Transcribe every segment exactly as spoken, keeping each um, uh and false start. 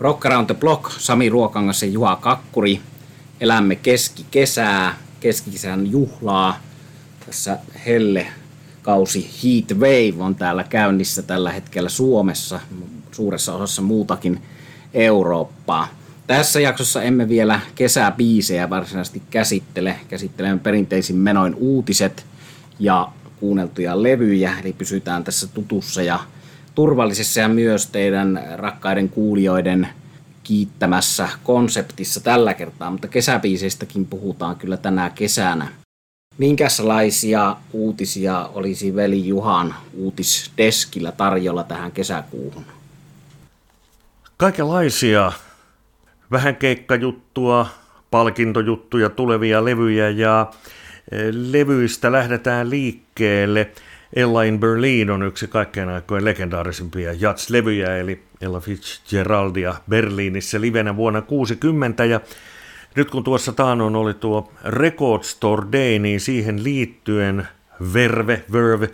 Rock Around the Block, Sami Ruokangas ja Juha Kakkuri. Elämme keskikesää, keskikesän juhlaa. Tässä hellekausi Heat Wave on täällä käynnissä tällä hetkellä Suomessa, suuressa osassa muutakin Eurooppaa. Tässä jaksossa emme vielä kesäbiisejä varsinaisesti käsittele. Käsittelemme perinteisin menoin uutiset ja kuunneltuja levyjä, eli pysytään tässä tutussa ja turvallisessa ja myös teidän rakkaiden kuulijoiden kiittämässä konseptissa tällä kertaa, mutta kesäbiiseistäkin puhutaan kyllä tänä kesänä. Minkälaisia uutisia olisi veli Juhan uutisteskillä tarjolla tähän kesäkuuhun? Kaikenlaisia. Vähän keikkajuttua, palkintojuttuja, tulevia levyjä ja levyistä lähdetään liikkeelle. Ella in Berlin on yksi kaikkein aikojen legendaarisimpia jazz-levyjä, eli Ella Fitzgeraldia Berliinissä livenä vuonna tuhatyhdeksänsataakuusikymmentä. Ja nyt kun tuossa taannoin oli tuo Record Store Day, niin siihen liittyen Verve, Verve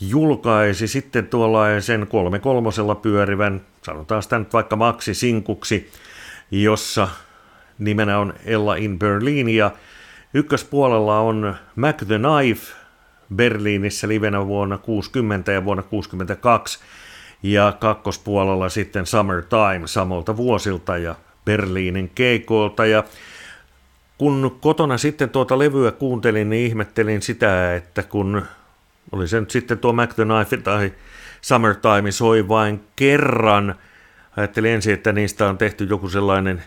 julkaisi sitten tuollaisen kolme kolmosella pyörivän, sanotaan sitä nyt vaikka maksisinkuksi, jossa nimenä on Ella in Berlin, ja ykköspuolella on Mac the Knife Berliinissä livenä vuonna kuusikymmentä ja vuonna kuusikymmentäkaksi, ja kakkospuolella sitten Summertime samalta vuosilta ja Berliinin keikoilta. Ja kun kotona sitten tuota levyä kuuntelin, niin ihmettelin sitä, että kun oli se nyt sitten tuo Mac the Knife tai Summertime soi vain kerran, ajattelin ensin, että niistä on tehty joku sellainen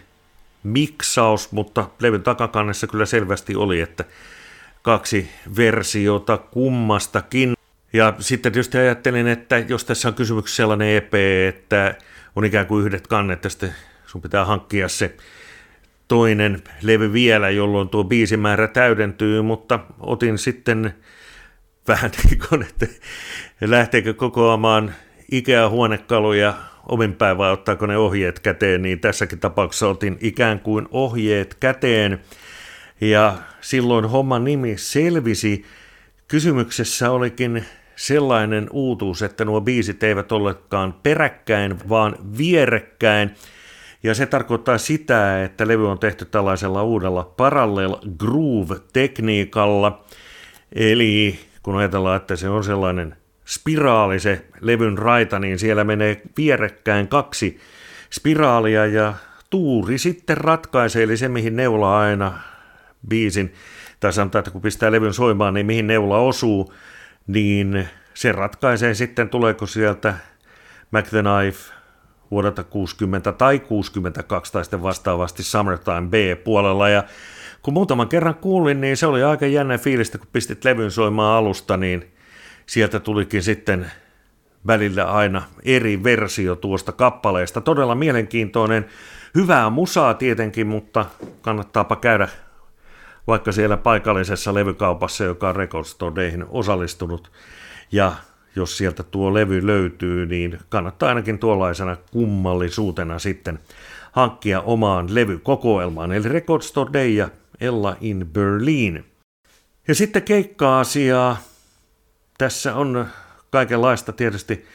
miksaus, mutta levyn takakannessa kyllä selvästi oli, että kaksi versiota kummastakin. Ja sitten tietysti ajattelin, että jos tässä on kysymyksessä sellainen E P, että on ikään kuin yhdet kannet, ja sitten sun pitää hankkia se toinen levy vielä, jolloin tuo biisimäärä täydentyy, mutta otin sitten vähän niin kuin, että lähteekö kokoamaan Ikea-huonekaluja ominpäin vai ottaako ne ohjeet käteen, niin tässäkin tapauksessa otin ikään kuin ohjeet käteen. Ja silloin homman nimi selvisi. Kysymyksessä olikin sellainen uutuus, että nuo biisit eivät olekaan peräkkäin, vaan vierekkäin. Ja se tarkoittaa sitä, että levy on tehty tällaisella uudella parallel groove-tekniikalla. Eli kun ajatellaan, että se on sellainen spiraali se levyn raita, niin siellä menee vierekkäin kaksi spiraalia ja tuuri sitten ratkaisee, eli se mihin neula aina biisin, tai sanotaan, että kun pistää levyn soimaan, niin mihin neula osuu, niin se ratkaisee sitten, tuleeko sieltä Mac the Knife vuodelta kuusikymmentä tai kuusikymmentäkaksi tai sitten vastaavasti Summertime B-puolella. Ja kun muutaman kerran kuulin, niin se oli aika jännä fiilistä, kun pistit levyn soimaan alusta, niin sieltä tulikin sitten välillä aina eri versio tuosta kappaleesta. Todella mielenkiintoinen, hyvää musaa tietenkin, mutta kannattaapa käydä vaikka siellä paikallisessa levykaupassa, joka on Record Store Dayhin osallistunut. Ja jos sieltä tuo levy löytyy, niin kannattaa ainakin tuollaisena kummallisuutena sitten hankkia omaan levykokoelmaan. Eli Record Store Day ja Ella in Berlin. Ja sitten keikka-asiaa. Tässä on kaikenlaista tietysti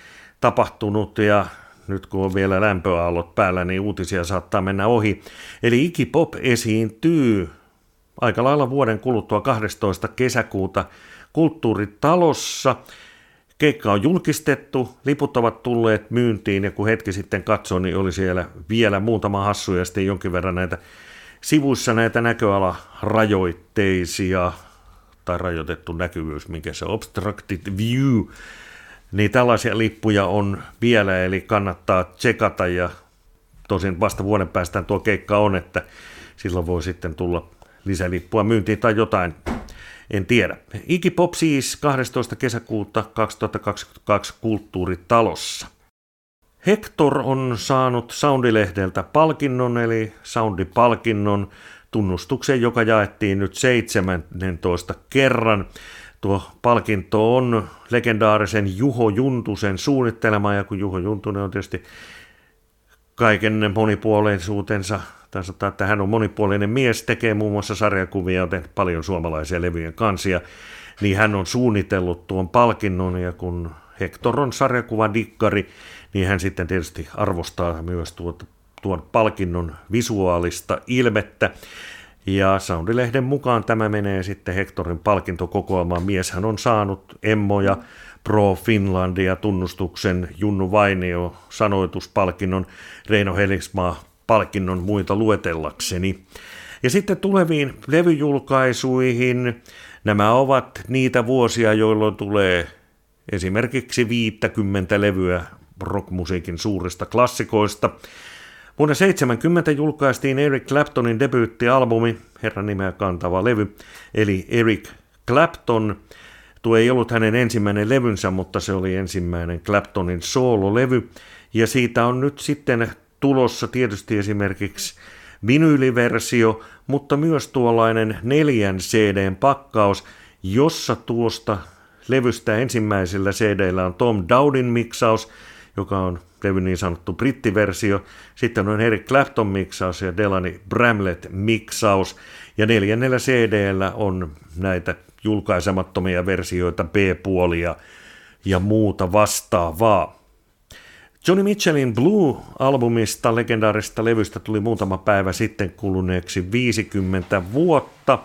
tapahtunut ja nyt kun on vielä lämpöaallot päällä, niin uutisia saattaa mennä ohi. Eli Iggy Pop esiintyy aika lailla vuoden kuluttua kahdestoista kesäkuuta Kulttuuritalossa. Keikka on julkistettu, liput ovat tulleet myyntiin ja kun hetki sitten katsoin, niin oli siellä vielä muutama hassu ja sitten jonkin verran näitä sivuissa näitä näköalarajoitteisia tai rajoitettu näkyvyys, minkä se obstructed view, niin tällaisia lippuja on vielä, eli kannattaa tsekata ja tosin vasta vuoden päästään tuo keikka on, että silloin voi sitten tulla lisälippua myyntiin tai jotain, en tiedä. Iggy Pop siis kahdestoista kesäkuuta kaksituhattakaksikymmentäkaksi Kulttuuritalossa. Hector on saanut Soundi-lehdeltä palkinnon, eli Soundi-palkinnon tunnustuksen, joka jaettiin nyt seitsemäntoista kerran. Tuo palkinto on legendaarisen Juho Juntusen suunnittelema, ja kun Juho Juntunen on tietysti kaiken monipuolisuutensa, tai sanotaan, että hän on monipuolinen mies, tekee muun muassa sarjakuvia, joten paljon suomalaisia levyjen kansia, niin hän on suunnitellut tuon palkinnon, ja kun Hector on sarjakuvadikkari, niin hän sitten tietysti arvostaa myös tuota tuon palkinnon visuaalista ilmettä. Ja Soundilehden mukaan tämä menee sitten Hectorin palkintokokoelmaan. Mieshän on saanut emmoja, Pro Finlandia -tunnustuksen, Junnu Vainio -sanoituspalkinnon, Reino Helismaa -palkinnon, muita luetellakseni. Ja sitten tuleviin levyjulkaisuihin. Nämä ovat niitä vuosia, jolloin tulee esimerkiksi viisikymmentä levyä rockmusiikin suurista klassikoista. Vuonna seitsemänkymmentä julkaistiin Eric Claptonin debyyttialbumi, herran nimeä kantava levy, eli Eric Clapton. Tuo ei ollut hänen ensimmäinen levynsä, mutta se oli ensimmäinen Claptonin soololevy. Ja siitä on nyt sitten tulossa tietysti esimerkiksi vinyyliversio, mutta myös tuollainen neljän C D:n pakkaus, jossa tuosta levystä ensimmäisellä C D:llä on Tom Dowdin miksaus, joka on levyn niin sanottu brittiversio. Sitten on Eric Clapton miksaus ja Delany Bramlett miksaus. Ja neljännellä C D:llä on näitä julkaisemattomia versioita, B-puolia ja muuta vastaavaa. Joni Mitchellin Blue-albumista, legendaarista levystä, tuli muutama päivä sitten kuluneeksi viisikymmentä vuotta.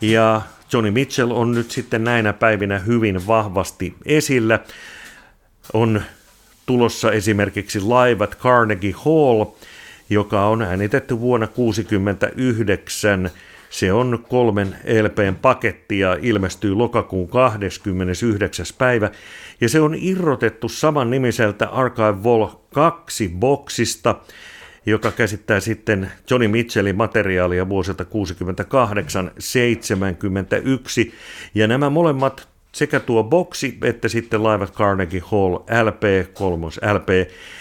Ja Joni Mitchell on nyt sitten näinä päivinä hyvin vahvasti esillä. On tulossa esimerkiksi Live at Carnegie Hall, joka on äänitetty vuonna tuhatyhdeksänsataakuusikymmentäyhdeksän. Se on kolmen L P:n paketti ja ilmestyy lokakuun kahdeskymmenesyhdeksäs päivä. Ja se on irrotettu saman nimiseltä Archive Vol kaksi-boksista, joka käsittää sitten Joni Mitchellin materiaalia vuosilta kuusikymmentäkahdeksan seitsemänkymmentäyksi. Ja nämä molemmat, sekä tuo boksi että sitten Live at Carnegie Hall L P, kolmos L P,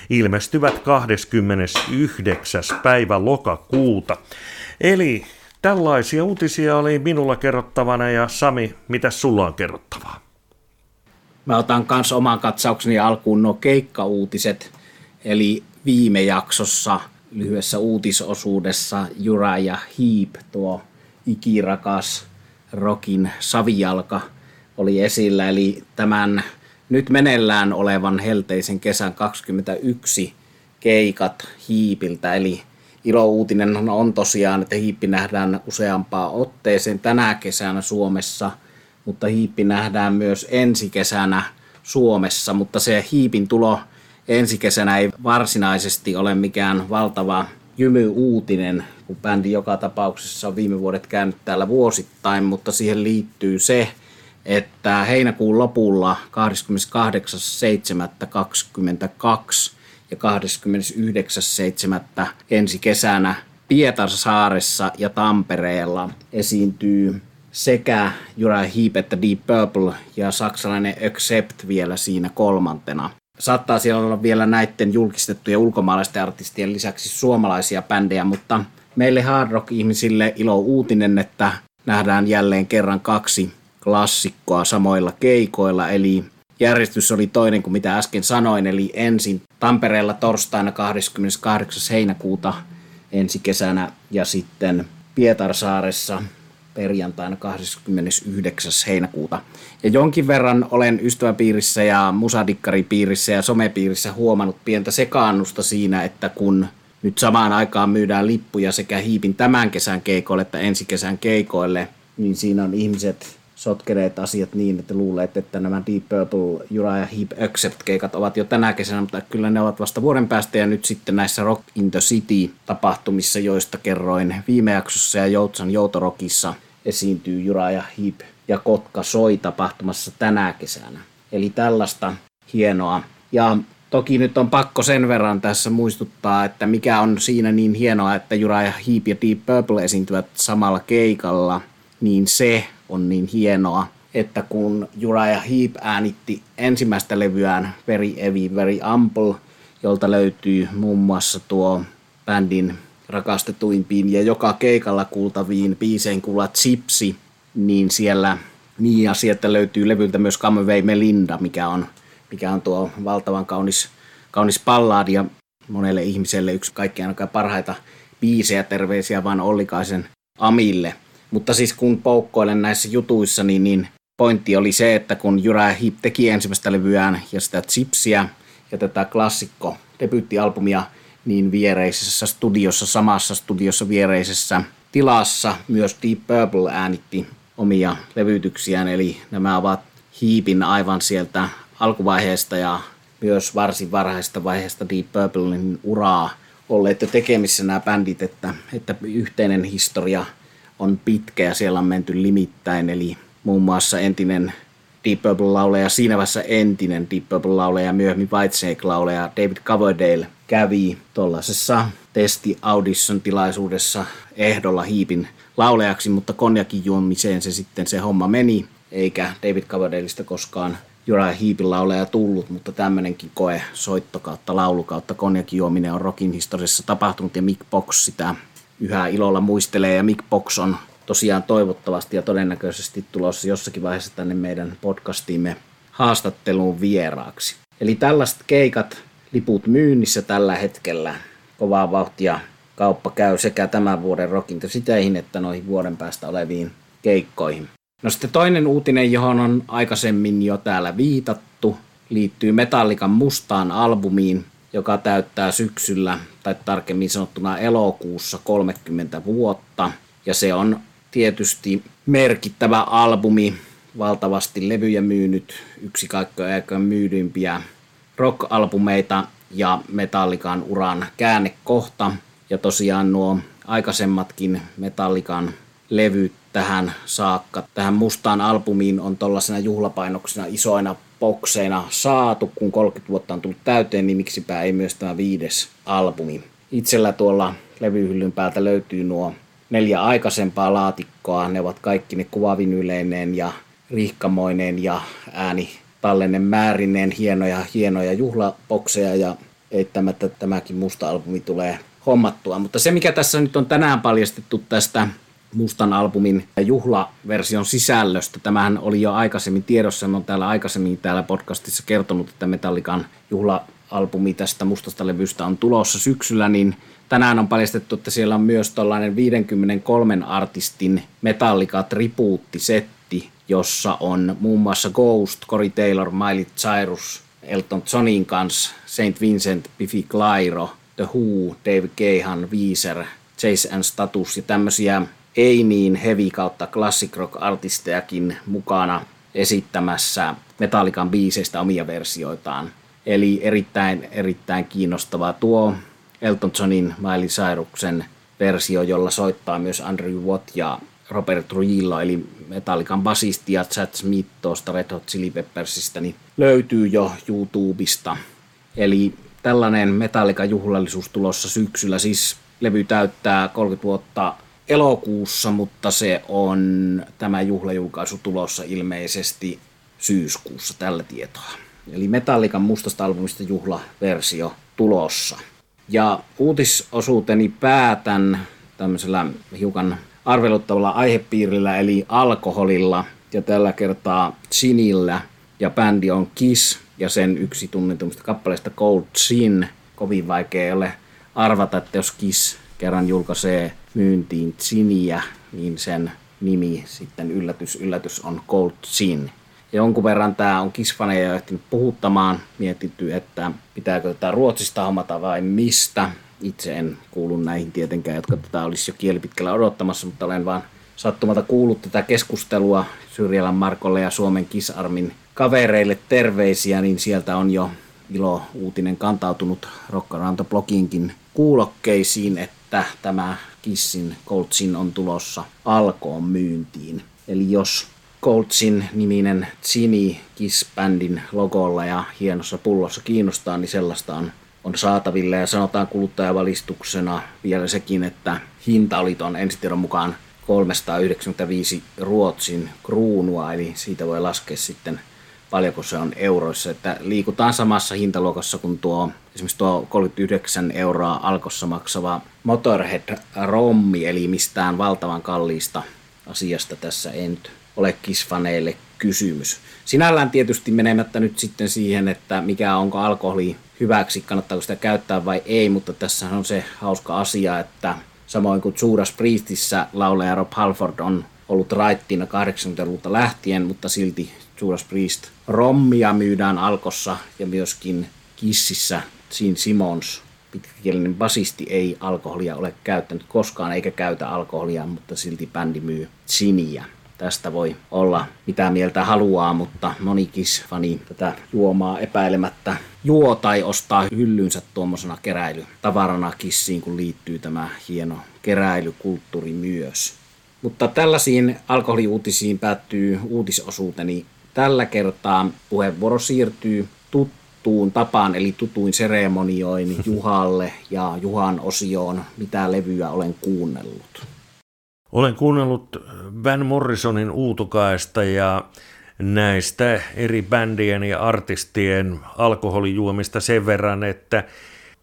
ilmestyvät kahdeskymmenesyhdeksäs päivä lokakuuta. Eli tällaisia uutisia oli minulla kerrottavana, ja Sami, mitä sulla on kerrottavaa? Mä otan kanssa oman katsaukseni alkuun nuo keikkauutiset, eli viime jaksossa lyhyessä uutisosuudessa Uriah Heep, tuo ikirakas rockin savijalka, oli esillä, eli tämän nyt meneillään olevan helteisen kesän kaksikymmentäyksi keikat Heepiltä, eli ilouutinen on tosiaan, että Heep nähdään useampaan otteeseen tänä kesänä Suomessa, mutta Heep nähdään myös ensi kesänä Suomessa, mutta se Heepin tulo ensi kesänä ei varsinaisesti ole mikään valtava jymyuutinen, kun bändi joka tapauksessa on viime vuodet käynyt täällä vuosittain, mutta siihen liittyy se, että heinäkuun lopulla kahdeskymmeneskahdeksas seitsemättä kaksikymmentäkaksi ja kahdeskymmenesyhdeksäs seitsemättä ensi kesänä Pietarsaaressa ja Tampereella esiintyy sekä Uriah Heep että Deep Purple ja saksalainen Accept vielä siinä kolmantena. Saattaa siellä olla vielä näiden julkistettujen ulkomaalaisten artistien lisäksi suomalaisia bändejä, mutta meille hard rock-ihmisille ilo uutinen, että nähdään jälleen kerran kaksi klassikkoa samoilla keikoilla, eli järjestys oli toinen kuin mitä äsken sanoin, eli ensin Tampereella torstaina kahdeskymmeneskahdeksas heinäkuuta ensi kesänä ja sitten Pietarsaaressa perjantaina kahdeskymmenesyhdeksäs heinäkuuta. Ja jonkin verran olen ystäväpiirissä ja musadikkaripiirissä ja somepiirissä huomannut pientä sekaannusta siinä, että kun nyt samaan aikaan myydään lippuja sekä Heepin tämän kesän keikoille että ensi kesän keikoille, niin siinä on ihmiset sotkeneet asiat niin, että luulet, että nämä Deep Purple, Uriah Heep, Accept-keikat ovat jo tänä kesänä, mutta kyllä ne ovat vasta vuoden päästä, ja nyt sitten näissä Rock in the City-tapahtumissa, joista kerroin viime jaksossa ja Joutsan Joutorokissa esiintyy Uriah Heep ja Kotka soi -tapahtumassa tänä kesänä. Eli tällaista hienoa. Ja toki nyt on pakko sen verran tässä muistuttaa, että mikä on siinä niin hienoa, että Uriah Heep ja Deep Purple esiintyvät samalla keikalla, niin se on niin hienoa, että kun Uriah Heep äänitti ensimmäistä levyään Very Heavy, Very Ample, jolta löytyy muun muassa tuo bändin rakastetuimpiin ja joka keikalla kuultaviin biiseen kuulla Gypsy, niin siellä niin ja sieltä löytyy levyltä myös Come Away Melinda, mikä on, mikä on tuo valtavan kaunis, kaunis balladi ja monelle ihmiselle yksi kaikkein parhaita biisejä, terveisiä vaan Ollikaisen Amille. Mutta siis kun poukkoilen näissä jutuissa, niin, niin pointti oli se, että kun Uriah Heep teki ensimmäistä levyään ja sitä Gypsyä ja tätä klassikko-debyyttialbumia, niin viereisessä studiossa, samassa studiossa viereisessä tilassa myös Deep Purple äänitti omia levytyksiään, eli nämä ovat Heepin aivan sieltä alkuvaiheesta ja myös varsin varhaisesta vaiheesta Deep Purplen uraa olleet jo tekemissä nämä bändit, että, että yhteinen historia on pitkä ja siellä on menty limittäin, eli muun muassa entinen Deep Purple-lauleja, siinä vaiheessa entinen Deep Purple-lauleja, myöhemmin Whitesnake-lauleja David Coverdale kävi tuollaisessa testi-audition-tilaisuudessa ehdolla Heepin laulejaksi, mutta konjakin juomiseen se sitten se homma meni, eikä David Coverdaleista koskaan Uriah Heepin lauleja tullut, mutta tämmöinenkin koe soitto kautta laulu kautta konjakin juominen on rockin historiassa tapahtunut ja Mick Box sitä yhä ilolla muistelee ja Mick Box on tosiaan toivottavasti ja todennäköisesti tulossa jossakin vaiheessa tänne meidän podcastiimme haastatteluun vieraaksi. Eli tällaiset keikat, liput myynnissä tällä hetkellä, kovaa vauhtia kauppa käy sekä tämän vuoden rockintasiteihin että noihin vuoden päästä oleviin keikkoihin. No sitten toinen uutinen, johon on aikaisemmin jo täällä viitattu, liittyy Metallican mustaan albumiin, joka täyttää syksyllä tai tarkemmin sanottuna elokuussa kolmekymmentä vuotta ja se on tietysti merkittävä albumi, valtavasti levyjä myynyt, yksi kaikkein aikojen myydympiä rock-albumeita ja Metallican uran käännekohta. Ja tosiaan nuo aikaisemmatkin Metallican levyt tähän saakka, tähän mustaan albumiin on tuollaisena juhlapainoksena isoina bokseina saatu, kun kolmekymmentä vuotta on tullut täyteen, niin miksipä ei myös tämä viides albumi. Itsellä tuolla levyhyllyn päältä löytyy nuo neljä aikaisempaa laatikkoa, ne ovat kaikki ne kuvavinyleineen ja rihkamoineen ja äänitallenne määrineen hienoja, hienoja juhlabokseja ja eittämättä tämäkin musta albumi tulee hommattua. Mutta se mikä tässä nyt on tänään paljastettu tästä mustan albumin juhlaversion sisällöstä, tämähän oli jo aikaisemmin tiedossa, me on täällä aikaisemmin täällä podcastissa kertonut, että Metallican juhla-albumi tästä mustasta levystä on tulossa syksyllä, niin tänään on paljastettu, että siellä on myös tällainen viisikymmentäkolme artistin Metallica-tribuuttisetti, jossa on muun muassa Ghost, Corey Taylor, Miley Cyrus, Elton Johnin kanssa, Saint Vincent, Biffy Clyro, The Who, Dave Gahan, Weezer, Chase and Status ja tämmöisiä ei niin heavy kautta classic rock-artistejakin mukana esittämässä Metallican biiseistä omia versioitaan. Eli erittäin, erittäin kiinnostavaa tuo Elton Johnin, Miley Cyrusen versio, jolla soittaa myös Andrew Watt ja Robert Trujillo, eli Metallican basisti ja Chad Smith tuosta Red Hot Chili Peppersistä, niin löytyy jo YouTubesta. Eli tällainen Metallican juhlallisuus tulossa syksyllä, siis levy täyttää kolmekymmentä vuotta elokuussa, mutta se on tämä juhlajulkaisu tulossa ilmeisesti syyskuussa tällä tietoa. Eli Metallican mustasta albumista juhlaversio tulossa. Ja uutisosuuteni päätän tämmöisellä hiukan arveluttavalla aihepiirillä, eli alkoholilla, ja tällä kertaa ginillä, ja bändi on Kiss, ja sen yksi tunnetumista kappaleista Cold Gin. Kovin vaikea ole arvata, että jos Kiss kerran julkaisee myyntiin giniä, niin sen nimi sitten yllätys, yllätys on Cold Gin. Jonkun verran tämä on Kiss-faneja ehtinyt puhuttamaan, mietitty, että pitääkö tätä Ruotsista hommata vai mistä. Itse en kuulu näihin tietenkään, jotka tätä olisi jo kielipitkällä odottamassa, mutta olen vaan sattumalta kuullut tätä keskustelua Syrjälän Markolle ja Suomen Kiss-armin kavereille terveisiä, niin sieltä on jo ilo uutinen kantautunut Rock Around the Blockinkin kuulokkeisiin, että tämä Kissin Cold Gin on tulossa alkoon myyntiin. Eli jos Cold Gin-niminen gini Kiss-bändin logolla ja hienossa pullossa kiinnostaa, niin sellaista on, on saatavilla. Ja sanotaan kuluttajavalistuksena vielä sekin, että hinta oli tuon ensitiedon mukaan kolmesataayhdeksänkymmentäviisi Ruotsin kruunua, eli siitä voi laskea sitten paljonko se on euroissa. Että liikutaan samassa hintaluokassa kuin tuo, esimerkiksi tuo kolmekymmentäyhdeksän euroa Alkossa maksava Motorhead-rommi, eli mistään valtavan kalliista asiasta tässä ei nyt ole Kiss-faneille kysymys. Sinällään tietysti menemättä nyt sitten siihen, että mikä onko alkoholi hyväksi, kannattaako sitä käyttää vai ei, mutta tässä on se hauska asia, että samoin kuin Judas Priestissä laulaja Rob Halford on ollut raittiina kahdeksankymmentäluvulta lähtien, mutta silti Judas Priest rommia myydään Alkossa ja myöskin Kississä Gene Simmons pitkäkielinen basisti ei alkoholia ole käyttänyt koskaan eikä käytä alkoholia, mutta silti bändi myy giniä. Tästä voi olla mitä mieltä haluaa, mutta moni Kiss-fani tätä juomaa epäilemättä juo tai ostaa hyllynsä tuommoisena keräilytavarana Kissiin, kun liittyy tämä hieno keräilykulttuuri myös. Mutta tällaisiin alkoholiuutisiin päättyy uutisosuuteni. Tällä kertaa puheenvuoro siirtyy tuttuun tapaan, eli tutuin seremonioin Juhalle ja Juhan osioon, mitä levyä olen kuunnellut. Olen kuunnellut Van Morrisonin uutukaista ja näistä eri bändien ja artistien alkoholijuomista sen verran, että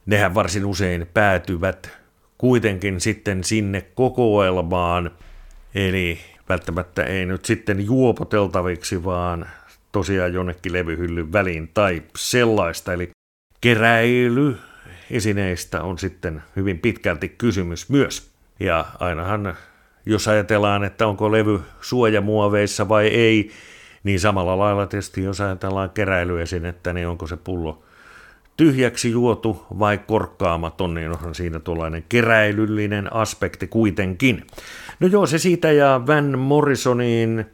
nehän varsin usein päätyvät kuitenkin sitten sinne kokoelmaan. Eli välttämättä ei nyt sitten juopoteltaviksi, vaan tosiaan jonnekin levyhyllyn väliin tai sellaista. Eli keräily esineistä on sitten hyvin pitkälti kysymys myös. Ja ainahan jos ajatellaan, että onko levy suojamuoveissa vai ei, niin samalla lailla tietysti jos ajatellaan keräilyesinettä, niin onko se pullo tyhjäksi juotu vai korkkaamaton, niin onhan siinä tuollainen keräilyllinen aspekti kuitenkin. No joo, se siitä, ja Van Morrisonin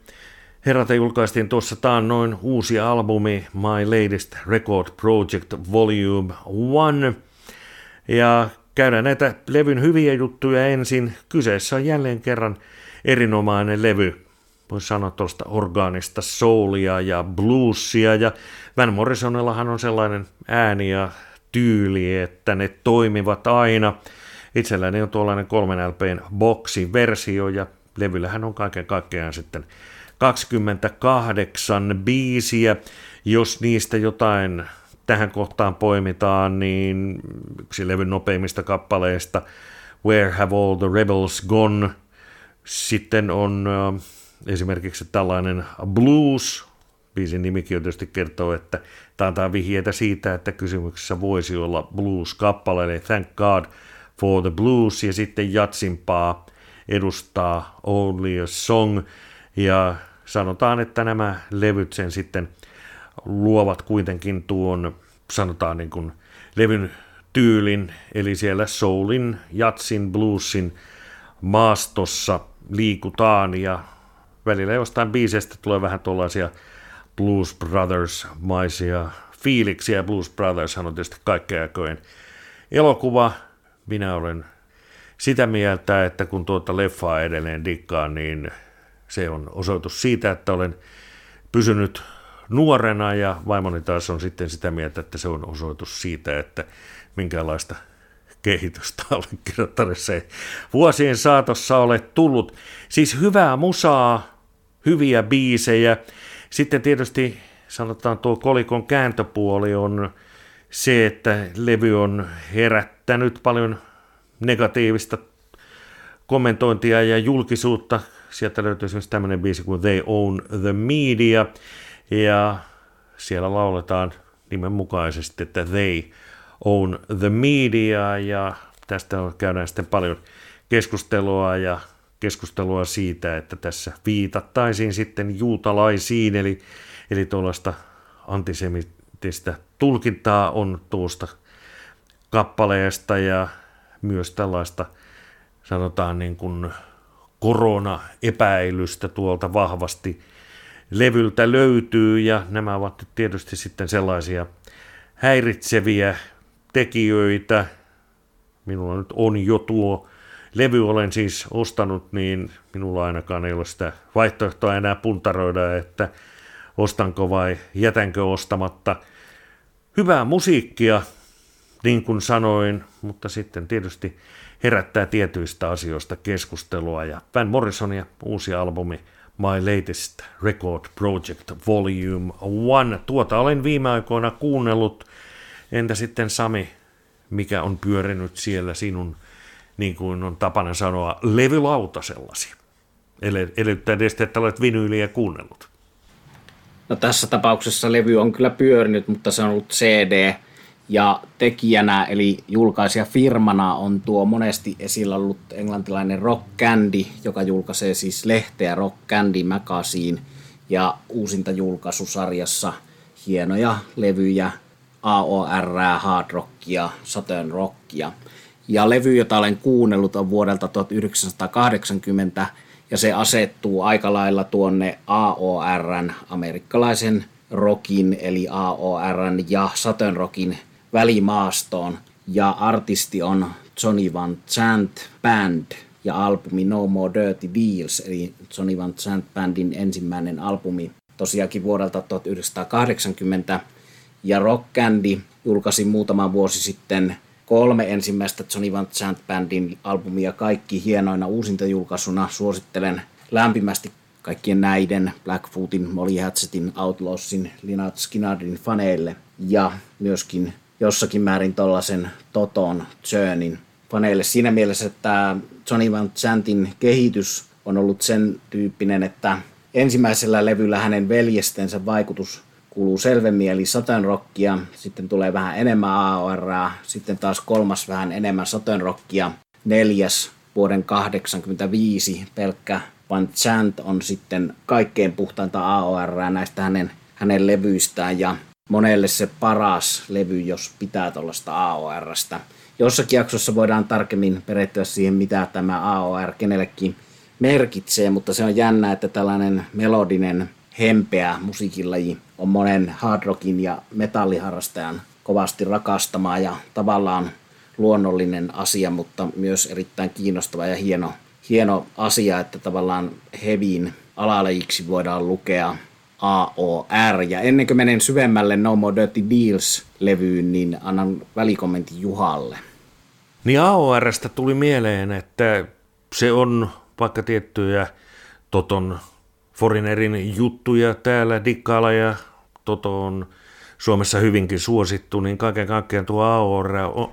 herralta julkaistiin tuossa taannoin uusi albumi My Latest Record Project Volume yksi, ja käydään näitä levyn hyviä juttuja ensin. Kyseessä on jälleen kerran erinomainen levy. Voisi sanoa tuosta orgaanista soulia ja bluesia. Ja Van Morrisonillahan on sellainen ääni ja tyyli, että ne toimivat aina. Itselläni on tuollainen kolmen LPn boksi-versio ja levyllähän on kaiken kaikkiaan sitten kaksikymmentäkahdeksan biisiä, jos niistä jotain tähän kohtaan poimitaan, niin yksi levyn nopeimmista kappaleista Where Have All the Rebels Gone. Sitten on äh, esimerkiksi tällainen Blues, biisin nimikin on tietysti kertoo, että taitaa vihjeitä siitä, että kysymyksessä voisi olla blues-kappale, eli Thank God for the Blues, ja sitten jatsimpaa edustaa Only a Song, ja sanotaan, että nämä levyt sen sitten luovat kuitenkin tuon, sanotaan niin kuin levyn tyylin, eli siellä soulin, jatsin, bluesin maastossa liikutaan, ja välillä jostain biisestä tulee vähän tuollaisia Blues Brothers-maisia fiiliksiä. Blues Brothershan on tietysti kaikkea aikojen elokuva. Minä olen sitä mieltä, että kun tuota leffaa edelleen dikkaan, niin se on osoitus siitä, että olen pysynyt nuorena, ja vaimoni taas on sitten sitä mieltä, että se on osoitus siitä, että minkälaista kehitystä allekirjoittaneessa ei vuosien saatossa ole tullut. Siis hyvää musaa, hyviä biisejä. Sitten tietysti sanotaan tuo kolikon kääntöpuoli on se, että levy on herättänyt paljon negatiivista kommentointia ja julkisuutta. Sieltä löytyy esimerkiksi tämmöinen biisi kuin They Own the Media. Ja siellä lauletaan nimenmukaisesti, että they own the media, ja tästä käydään sitten paljon keskustelua ja keskustelua siitä, että tässä viitattaisiin sitten juutalaisiin, eli, eli tuollaista antisemitistä tulkintaa on tuosta kappaleesta, ja myös tällaista sanotaan niin kuin koronaepäilystä tuolta vahvasti levyltä löytyy, ja nämä ovat tietysti sitten sellaisia häiritseviä tekijöitä. Minulla nyt on jo tuo levy, olen siis ostanut, niin minulla ainakaan ei ole sitä vaihtoehtoa enää puntaroida, että ostanko vai jätänkö ostamatta. Hyvää musiikkia, niin kuin sanoin, mutta sitten tietysti herättää tietyistä asioista keskustelua, ja Van Morrisonia uusi albumi My Latest Record Project Volume yksi. Tuota olen viime aikoina kuunnellut. Entä sitten Sami, mikä on pyörinyt siellä sinun, niin kuin on tapana sanoa, levylautasellasi? Edellyttää tietysti, että olet vinyyliä kuunnellut. No tässä tapauksessa levy on kyllä pyörinyt, mutta se on ollut C D. Ja tekijänä, eli julkaisijafirmana, on tuo monesti esillä ollut englantilainen Rock Candy, joka julkaisee siis lehteä Rock Candy Magazine, ja uusinta julkaisusarjassa hienoja levyjä A O R:ää, hard rockia, southern rockia. Ja levy, jota olen kuunnellut, on vuodelta tuhatyhdeksänsataakahdeksankymmentä, ja se asettuu aika lailla tuonne A O R:n, amerikkalaisen rockin, eli A O R:n ja southern rockin välimaastoon. Ja artisti on Johnny Van Zant Band, ja albumi No More Dirty Deals, eli Johnny Van Zant Bandin ensimmäinen albumi, tosiaankin vuodelta tuhatyhdeksänsataakahdeksankymmentä. Ja Rock Candy julkaisi muutama vuosi sitten kolme ensimmäistä Johnny Van Zant Bandin albumia, kaikki hienoina uusintajulkaisuna. Suosittelen lämpimästi kaikkien näiden, Blackfootin, Molly Hatchetin, Outlawsin, Lynyrd Skynyrdin faneille ja myöskin jossakin määrin tollaisen Toton, Journeyn faneille siinä mielessä, että Johnny Van Zantin kehitys on ollut sen tyyppinen, että ensimmäisellä levyllä hänen veljestensä vaikutus kuuluu selvemmin, eli southern rockia, sitten tulee vähän enemmän A O R:ää, sitten taas kolmas vähän enemmän southern rockia, neljäs vuoden kahdeksankymmentäviisi pelkkä Van Zant on sitten kaikkein puhtainta A O R:ää näistä hänen, hänen levyistään, ja monelle se paras levy, jos pitää tuollaista A O R:stä. Jossakin jaksossa voidaan tarkemmin perehtyä siihen, mitä tämä A O R kenellekin merkitsee, mutta se on jännä, että tällainen melodinen, hempeä musiikilaji on monen hard rockin ja metalliharrastajan kovasti rakastama ja tavallaan luonnollinen asia, mutta myös erittäin kiinnostava ja hieno, hieno asia, että tavallaan hevin alalajiksi voidaan lukea A O R. Ja ennen kuin menen syvemmälle No More Dirty Deals-levyyn, niin annan välikommentin Juhalle. Niin A O R:stä tuli mieleen, että se on vaikka tiettyjä Toton Forinerin juttuja täällä dikkailla ja Toto on Suomessa hyvinkin suosittu, niin kaiken kaikkiaan tuo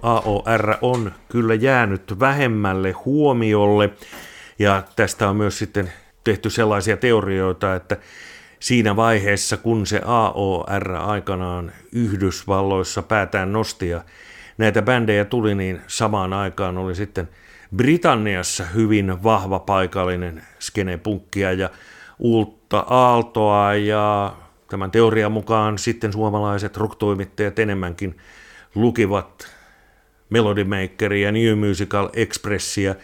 A O R on kyllä jäänyt vähemmälle huomiolle. Ja tästä on myös sitten tehty sellaisia teorioita, että siinä vaiheessa, kun se A O R aikanaan Yhdysvalloissa päätään nosti ja näitä bändejä tuli, niin samaan aikaan oli sitten Britanniassa hyvin vahva paikallinen skenepunkkia ja uutta aaltoa, ja tämän teorian mukaan sitten suomalaiset rock-toimittajat enemmänkin lukivat Melody Makeria, New Musical Expressia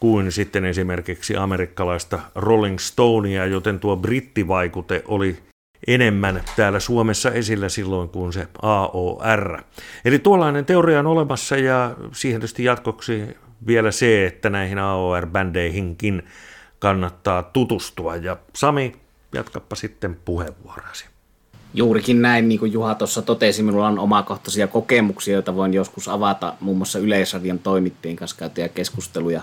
kuin sitten esimerkiksi amerikkalaista Rolling Stonea, joten tuo brittivaikute oli enemmän täällä Suomessa esillä silloin kuin se A O R. Eli tuollainen teoria on olemassa, ja siihen tietysti jatkoksi vielä se, että näihin A O R-bändeihinkin kannattaa tutustua, ja Sami, jatkappa sitten puheenvuoroasi. Juurikin näin, niin kuin Juha tuossa totesi, minulla on omakohtaisia kokemuksia, joita voin joskus avata muun muassa Yleisradion toimittajien kanssa käytyjä keskusteluja,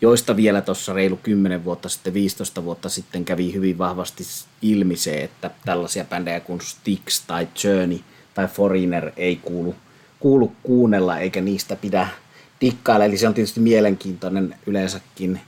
joista vielä tuossa reilu kymmenen vuotta sitten, viisitoista vuotta sitten kävi hyvin vahvasti ilmi se, että tällaisia bändejä kuin Styx tai Journey tai Foreigner ei kuulu, kuulu kuunnella eikä niistä pidä dikkailla, eli se on tietysti mielenkiintoinen yleensäkin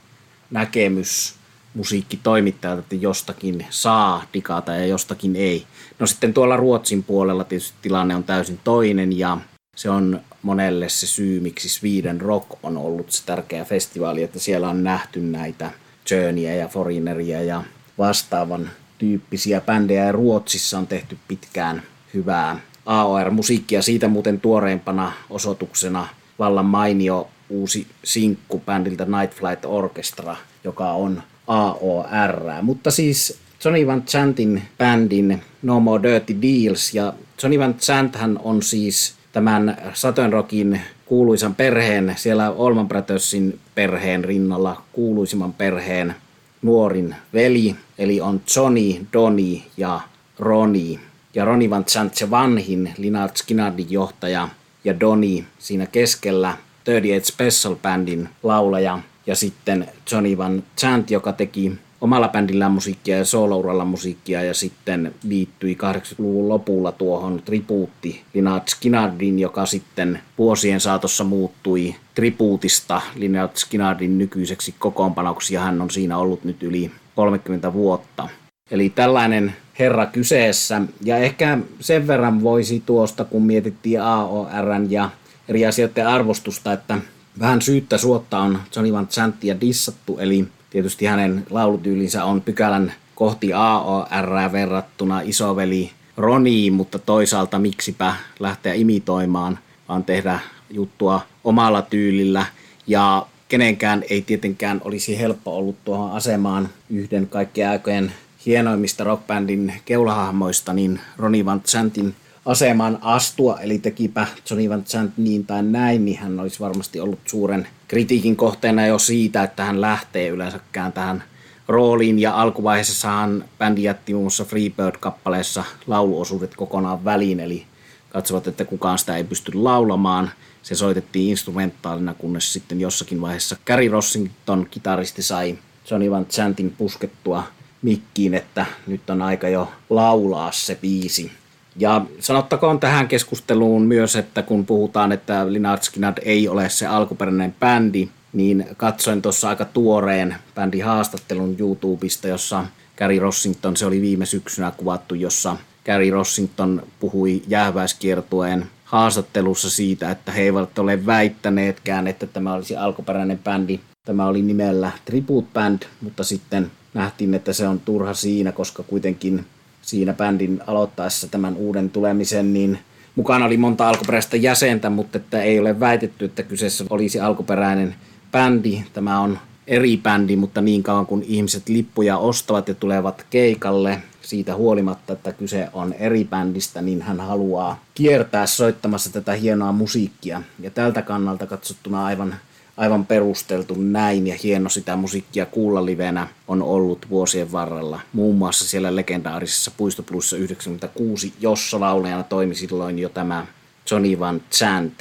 näkemys musiikkitoimittajat, että jostakin saa digata ja jostakin ei. No sitten tuolla Ruotsin puolella tietysti tilanne on täysin toinen, ja se on monelle se syy, miksi Sweden Rock on ollut se tärkeä festivaali, että siellä on nähty näitä Journeyä ja Foreigneria ja vastaavan tyyppisiä bändejä, ja Ruotsissa on tehty pitkään hyvää A O R-musiikkia. Siitä muuten tuoreimpana osoituksena vallan mainio uusi sinkku bändiltä Night Flight Orchestra, joka on A O R. Mutta siis Johnny Van Zantin bändin No More Dirty Deals, ja Johnny Van Zant hän on siis tämän southern rockin kuuluisan perheen, siellä Allman Brothersin perheen rinnalla kuuluisimman perheen nuorin veli, eli on Johnny, Donnie ja Ronnie. Ja Ronnie Van Zant se vanhin, Lynyrd Skynyrdin johtaja, ja Donnie siinä keskellä, kolmekymmentäkahdeksan Special Bandin laulaja, ja sitten Johnny Van Zant, joka teki omalla bändillään musiikkia ja solouralla musiikkia, ja sitten liittyi kahdeksankymmentäluvun lopulla tuohon tribuutti Lynyrd Skynyrdin, joka sitten vuosien saatossa muuttui tribuutista Lynyrd Skynyrdin nykyiseksi kokoonpanoksi, ja hän on siinä ollut nyt yli kolmekymmentä vuotta. Eli tällainen herra kyseessä, ja ehkä sen verran voisi tuosta, kun mietittiin A O R:n ja eri asioiden arvostusta, että vähän syyttä suotta on Johnny Van Zantia dissattu, eli tietysti hänen laulutyylinsä on pykälän kohti A O R:ää verrattuna isoveli Roniin, mutta toisaalta miksipä lähteä imitoimaan, vaan tehdä juttua omalla tyylillä. Ja kenenkään ei tietenkään olisi helppo ollut tuohon asemaan yhden kaikkien aikojen hienoimmista rockbändin keulahahmoista, niin Ronnie Van Zantin asemaan astua, eli tekipä Johnny Van Zant niin tai näin, niin hän olisi varmasti ollut suuren kritiikin kohteena jo siitä, että hän lähtee yleensäkään tähän rooliin. Ja alkuvaiheessahan bändi jätti muun muassa Freebird-kappaleessa lauluosuudet kokonaan väliin, eli katsovat, että kukaan sitä ei pysty laulamaan. Se soitettiin instrumentaalina, kunnes sitten jossakin vaiheessa Gary Rossington kitaristi sai Johnny Van Zantin puskettua mikkiin, että nyt on aika jo laulaa se biisi. Ja sanottakoon tähän keskusteluun myös, että kun puhutaan, että Lynyrd Skynyrd ei ole se alkuperäinen bändi, niin katsoin tuossa aika tuoreen bändihaastattelun YouTubesta, jossa Gary Rossington, se oli viime syksynä kuvattu, jossa Gary Rossington puhui jääväiskiertueen haastattelussa siitä, että he eivät ole väittäneetkään, että tämä olisi alkuperäinen bändi. Tämä oli nimellä Tribute Band, mutta sitten nähtiin, että se on turha siinä, koska kuitenkin siinä bändin aloittaessa tämän uuden tulemisen, niin mukana oli monta alkuperäistä jäsentä, mutta että ei ole väitetty, että kyseessä olisi alkuperäinen bändi. Tämä on eri bändi, mutta niin kauan kun ihmiset lippuja ostavat ja tulevat keikalle, siitä huolimatta, että kyse on eri bändistä, niin hän haluaa kiertää soittamassa tätä hienoa musiikkia. Ja tältä kannalta katsottuna aivan, aivan perusteltu näin, ja hieno sitä musiikkia kuulla livenä on ollut vuosien varrella. Muun muassa siellä legendaarisessa Puistoplussa yhdeksänkymmentäkuusi, jossa laulajana toimi silloin jo tämä Johnny Van Zant.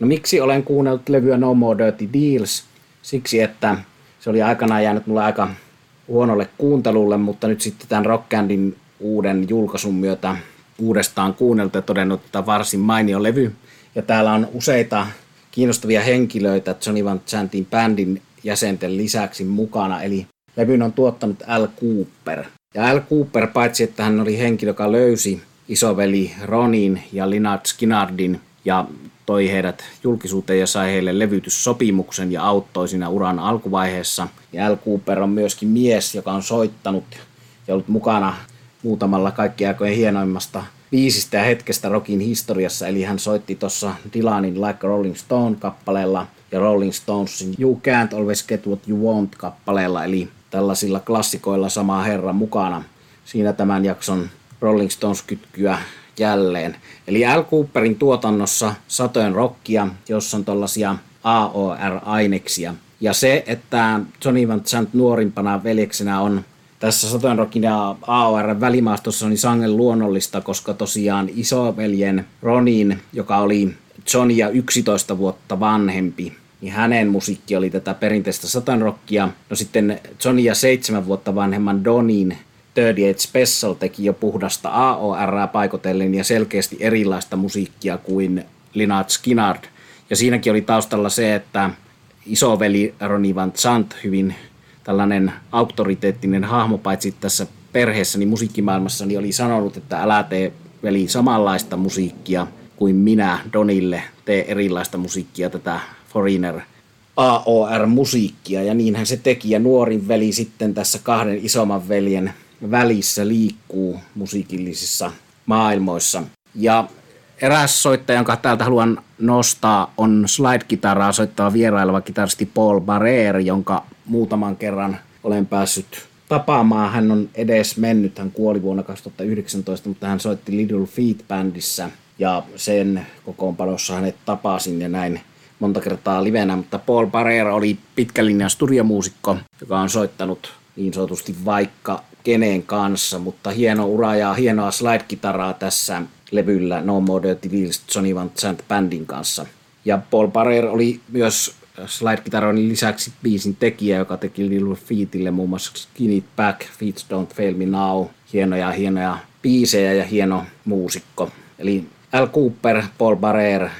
No miksi olen kuunnellut levyä No More Dirty Deals? Siksi, että se oli aikanaan jäänyt mulle aika huonolle kuuntelulle, mutta nyt sitten tämän Rock Candyn uuden julkaisun myötä uudestaan kuunneltu ja todennut, että varsin mainio levy. Ja täällä on useita kiinnostavia henkilöitä Johnny Van Zantin bändin jäsenten lisäksi mukana, eli levyn on tuottanut Al Kooper. Ja Al Kooper, paitsi että hän oli henkilö, joka löysi isoveli Ronin ja Lynyrd Skynyrdin ja toi heidät julkisuuteen ja sai heille levytyssopimuksen ja auttoi siinä uran alkuvaiheessa. Ja Al Kooper on myöskin mies, joka on soittanut ja ollut mukana muutamalla kaikkien aikojen hienoimmasta biisistä ja hetkestä rockin historiassa. Eli hän soitti tuossa Dylanin Like a Rolling Stone-kappaleella ja Rolling Stonesin You Can't Always Get What You Want-kappaleella. Eli tällaisilla klassikoilla sama herra mukana. Siinä tämän jakson Rolling Stones-kytkyä jälleen. Eli Al Kooperin tuotannossa satojen rockia, jossa on tällaisia A O R-aineksia. Ja se, että Johnny Van Zant nuorimpana veljeksenä on tässä satojen rockin ja A O R-välimaastossa, niin sangen luonnollista, koska tosiaan isoveljen Ronin, joka oli Johnia yksitoista vuotta vanhempi, niin hänen musiikki oli tätä perinteistä satojen rockia. No sitten Johnia seitsemän vuotta vanhemman Donin kolmekymmentäkahdeksan Special teki jo puhdasta A O R:ää paikotellen ja selkeästi erilaista musiikkia kuin Lynyrd Skynyrd. Ja siinäkin oli taustalla se, että isoveli Ronnie Van Zant, hyvin tällainen auktoriteettinen hahmo, paitsi tässä perheessä, niin musiikkimaailmassa, niin oli sanonut, että älä tee veli samanlaista musiikkia kuin minä Donille, tee erilaista musiikkia, tätä Foreigner A O R-musiikkia. Ja niinhän se teki, ja nuorin veli sitten tässä kahden isomman veljen välissä liikkuu musiikillisissa maailmoissa. Ja eräs soittaja, jonka täältä haluan nostaa, on slide-kitaraa soittava vieraileva kitaristi Paul Barrere, jonka muutaman kerran olen päässyt tapaamaan. Hän on edes mennyt, hän kuoli vuonna kaksituhattayhdeksäntoista, mutta hän soitti Little Feet-bändissä ja sen kokoonpanossa hänet tapasin ja näin monta kertaa livenä. Mutta Paul Barrere oli pitkän linjan studiomuusikko, joka on soittanut niin sanotusti vaikka keneen kanssa, mutta hieno ura ja hienoa slide-kitaraa tässä levyllä No More Dirty Deals Johnny Van Zant Bandin kanssa. Ja Paul Barrere oli myös slide-kitaroinnin lisäksi biisin tekijä, joka teki Little Feetille muun muassa Skin It Back, Feet Don't Fail Me Now, hienoja hienoja biisejä ja hieno muusikko. Eli Al Kooper, Paul Barrere,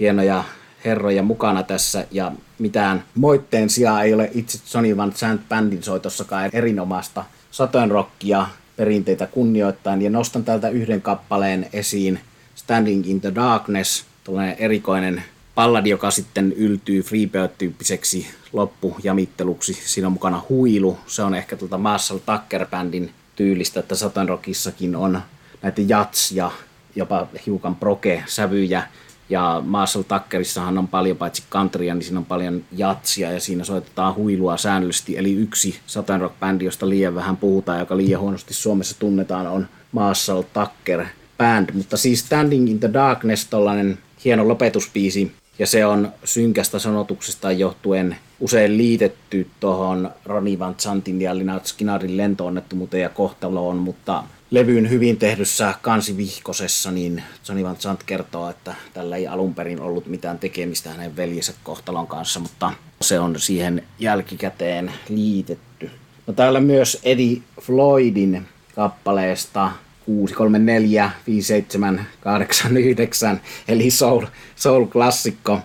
hienoja herroja mukana tässä, ja mitään moitteen sijaa ei ole itse Johnny Van Zant Bandin soitossakaan erinomaista satojen rockia perinteitä kunnioittain, ja nostan täältä yhden kappaleen esiin, Standing in the Darkness, tällainen erikoinen balladi, joka sitten yltyy Freebird-tyyppiseksi loppujamitteluksi. Siinä on mukana huilu, se on ehkä tuolta Marshall Tucker-bändin tyylistä, että satojen rockissakin on näitä jats ja jopa hiukan proge-sävyjä. Ja Marshall Tuckerissahan on paljon paitsi countrya, niin siinä on paljon jatsia ja siinä soitetaan huilua säännöllisesti. Eli yksi Southern Rock-bändi, josta liian vähän puhutaan, joka liian huonosti Suomessa tunnetaan, on Marshall Tucker Band. Mutta siis Standing in the Darkness, tollainen hieno lopetuspiisi, ja se on synkästä sanotuksesta johtuen usein liitetty tuohon Ronnie Van Zantin ja Lynyrd Skynyrdin lentoonnettomuuteen ja kohtaloon, mutta levyyn hyvin tehdyssä kansivihkosessa niin Johnny Van Zant kertoo, että tällä ei alun perin ollut mitään tekemistä hänen veljensä kohtalon kanssa, mutta se on siihen jälkikäteen liitetty. No, täällä myös Eddie Floydin kappaleesta kuusi kolme neljä viisi seitsemän kahdeksan yhdeksän, eli soul, soul-klassikko,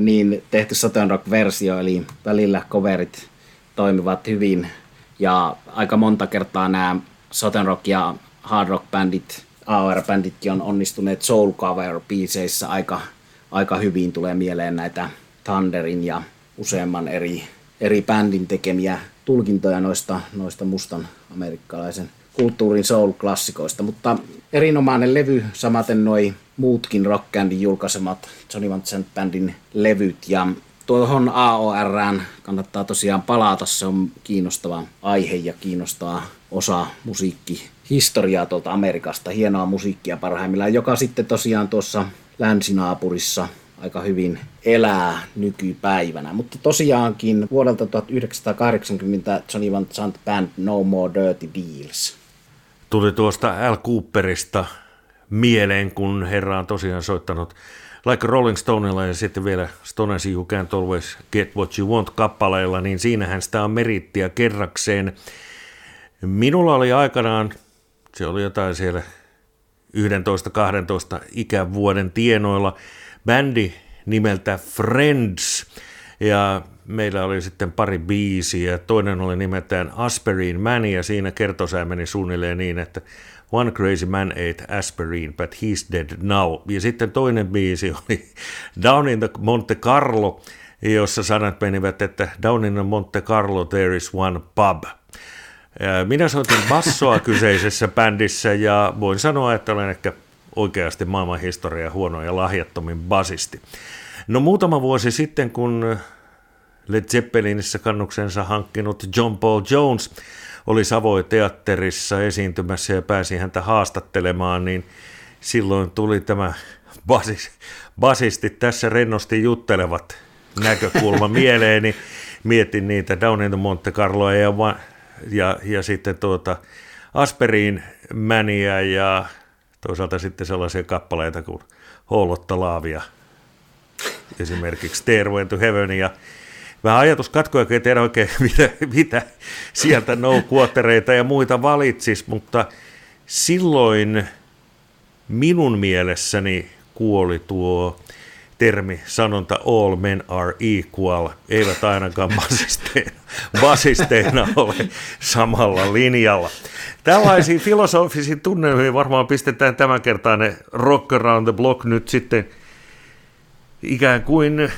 niin tehty Southern Rock-versio, eli välillä coverit toimivat hyvin, ja aika monta kertaa nämä Southern Rock ja Hard Rock-bändit, A O R-bänditkin on onnistuneet soul-cover-biiseissä aika, aika hyvin. Tulee mieleen näitä Thunderin ja useamman eri, eri bändin tekemiä tulkintoja noista, noista mustan amerikkalaisen kulttuurin soul-klassikoista, mutta erinomainen levy, samaten noi muutkin Rock Candyn julkaisemat Johnny Van Zant Bandin levyt, ja tuohon A O R:ään kannattaa tosiaan palata, se on kiinnostava aihe ja kiinnostaa osa musiikkihistoriaa tuolta Amerikasta, hienoa musiikkia parhaimmillaan, joka sitten tosiaan tuossa länsinaapurissa aika hyvin elää nykypäivänä. Mutta tosiaankin vuodelta tuhatyhdeksänsataakahdeksankymmentä Johnny Van Zant Band, No More Dirty Deals. Tuli tuosta Al Kooperista mieleen, kun herra on tosiaan soittanut Like Rolling Stonella ja sitten vielä Stones You Can't Always Get What You Want -kappaleilla, niin siinähän sitä on merittiä kerrakseen. Minulla oli aikanaan, se oli jotain siellä yksitoista kaksitoista ikävuoden tienoilla, bändi nimeltä Friends, ja meillä oli sitten pari biisiä. Toinen oli nimeltään Aspirin Man, ja siinä kertosää meni suunnilleen niin, että One crazy man ate aspirin, but he's dead now. Ja sitten toinen biisi oli Down in the Monte Carlo, jossa sanat menivät, että Down in the Monte Carlo there is one pub. Ja minä soitin bassoa kyseisessä bändissä, ja voin sanoa, että olen ehkä oikeasti maailman historia huono ja lahjattomin basisti. No, muutama vuosi sitten, kun Led Zeppelinissä kannuksensa hankkinut John Paul Jones oli Savoy-teatterissa esiintymässä ja pääsi häntä haastattelemaan, niin silloin tuli tämä basis, basisti tässä rennosti juttelevat näkökulma mieleeni. Mietin niitä Down in the Monte Carloa ja, ja, ja sitten tuota Aspirin Mania ja toisaalta sitten sellaisia kappaleita kuin Hoolotta laavia, esimerkiksi Stairway to Heaven, ja vähän ajatus katkoja, kun ei tiedä oikein mitä, mitä sieltä no-quartereita ja muita valitsisi, mutta silloin minun mielessäni kuoli tuo termi, sanonta all men are equal, eivät ainakaan basisteina, basisteina ole samalla linjalla. Tällaisiin filosofisiin tunnelmiin varmaan pistetään tämän kertainen Rock Around the Block nyt sitten ikään kuin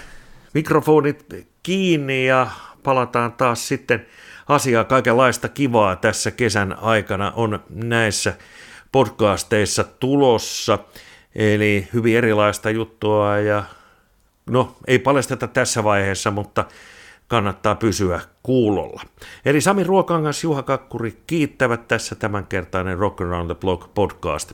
mikrofonit kiinni, ja palataan taas sitten asiaa. Kaikenlaista kivaa tässä kesän aikana on näissä podcasteissa tulossa, eli hyvin erilaista juttua, ja no, ei paljasteta tässä vaiheessa, mutta kannattaa pysyä kuulolla. Eli Sami Ruokangas, Juha Kakkuri kiittävät tässä tämänkertainen Rock Around the Block podcast.